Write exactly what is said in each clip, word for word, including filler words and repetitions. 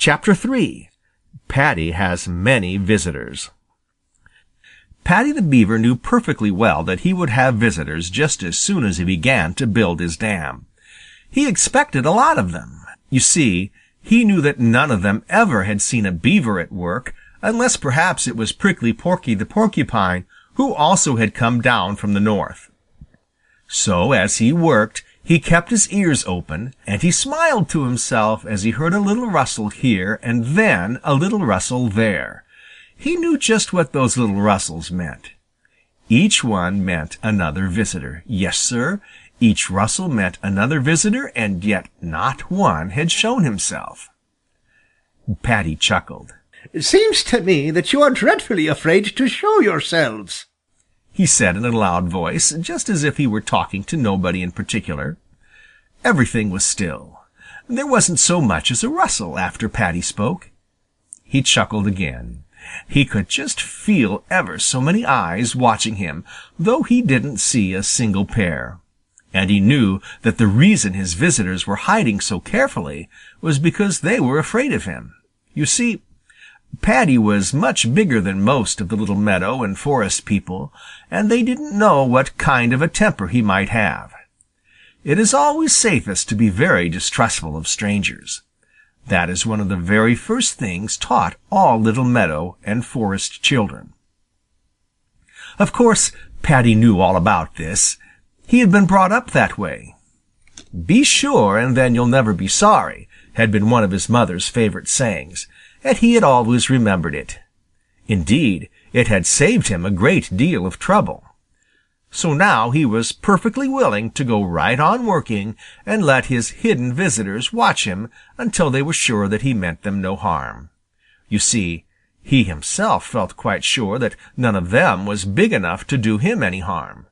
Chapter three. Paddy Has Many Visitors. Paddy the Beaver knew perfectly well that he would have visitors just as soon as he began to build his dam. He expected a lot of them. You see, he knew that none of them ever had seen a beaver at work, unless perhaps it was Prickly Porky the Porcupine, who also had come down from the north. So as he worked, he kept his ears open, and he smiled to himself as he heard a little rustle here and then a little rustle there. He knew just what those little rustles meant. Each one meant another visitor. Yes, sir, each rustle meant another visitor, and yet not one had shown himself. Paddy chuckled. "It seems to me that you are dreadfully afraid to show yourselves," he said in a loud voice, just as if he were talking to nobody in particular. Everything was still. There wasn't so much as a rustle after Paddy spoke. He chuckled again. He could just feel ever so many eyes watching him, though he didn't see a single pair. And he knew that the reason his visitors were hiding so carefully was because they were afraid of him. You see, Paddy was much bigger than most of the little meadow and forest people, and they didn't know what kind of a temper he might have. It is always safest to be very distrustful of strangers. That is one of the very first things taught all little meadow and forest children. Of course, Paddy knew all about this. He had been brought up that way. "Be sure, and then you'll never be sorry," had been one of his mother's favorite sayings, and he had always remembered it. Indeed, it had saved him a great deal of trouble. So now he was perfectly willing to go right on working and let his hidden visitors watch him until they were sure that he meant them no harm. You see, he himself felt quite sure that none of them was big enough to do him any harm.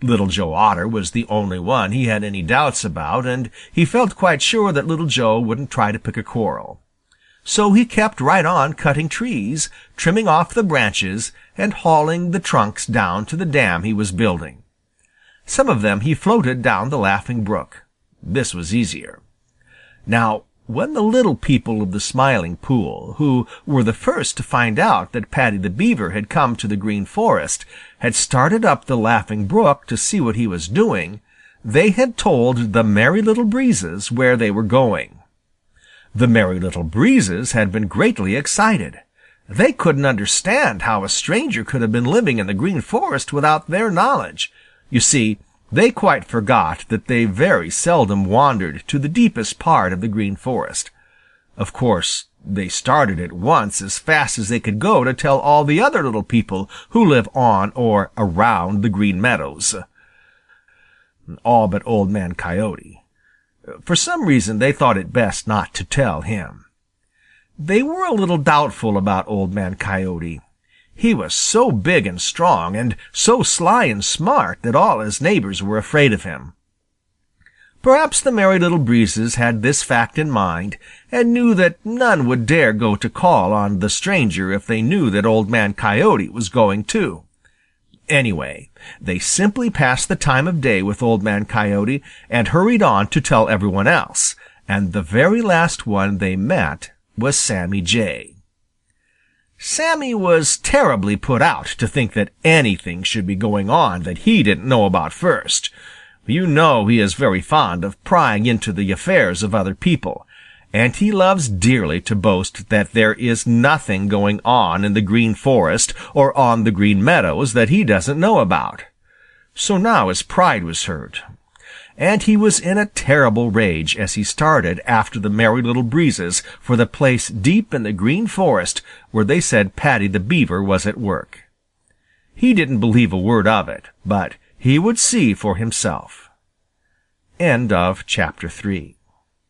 Little Joe Otter was the only one he had any doubts about, and he felt quite sure that Little Joe wouldn't try to pick a quarrel. So he kept right on cutting trees, trimming off the branches, and hauling the trunks down to the dam he was building. Some of them he floated down the Laughing Brook. This was easier. Now, when the little people of the Smiling Pool, who were the first to find out that Paddy the Beaver had come to the Green Forest, had started up the Laughing Brook to see what he was doing, they had told the Merry Little Breezes where they were going. The Merry Little Breezes had been greatly excited. They couldn't understand how a stranger could have been living in the Green Forest without their knowledge. You see, they quite forgot that they very seldom wandered to the deepest part of the Green Forest. Of course, they started at once as fast as they could go to tell all the other little people who live on or around the Green Meadows. All but Old Man Coyote. For some reason they thought it best not to tell him. They were a little doubtful about Old Man Coyote. He was so big and strong and so sly and smart that all his neighbors were afraid of him. Perhaps the Merry Little Breezes had this fact in mind and knew that none would dare go to call on the stranger if they knew that Old Man Coyote was going too. Anyway, they simply passed the time of day with Old Man Coyote and hurried on to tell everyone else, and the very last one they met was Sammy Jay. Sammy was terribly put out to think that anything should be going on that he didn't know about first. You know he is very fond of prying into the affairs of other people, and he loves dearly to boast that there is nothing going on in the Green Forest or on the Green Meadows that he doesn't know about. So now his pride was hurt, and he was in a terrible rage as he started after the Merry Little Breezes for the place deep in the Green Forest where they said Paddy the Beaver was at work. He didn't believe a word of it, but he would see for himself. End of chapter three.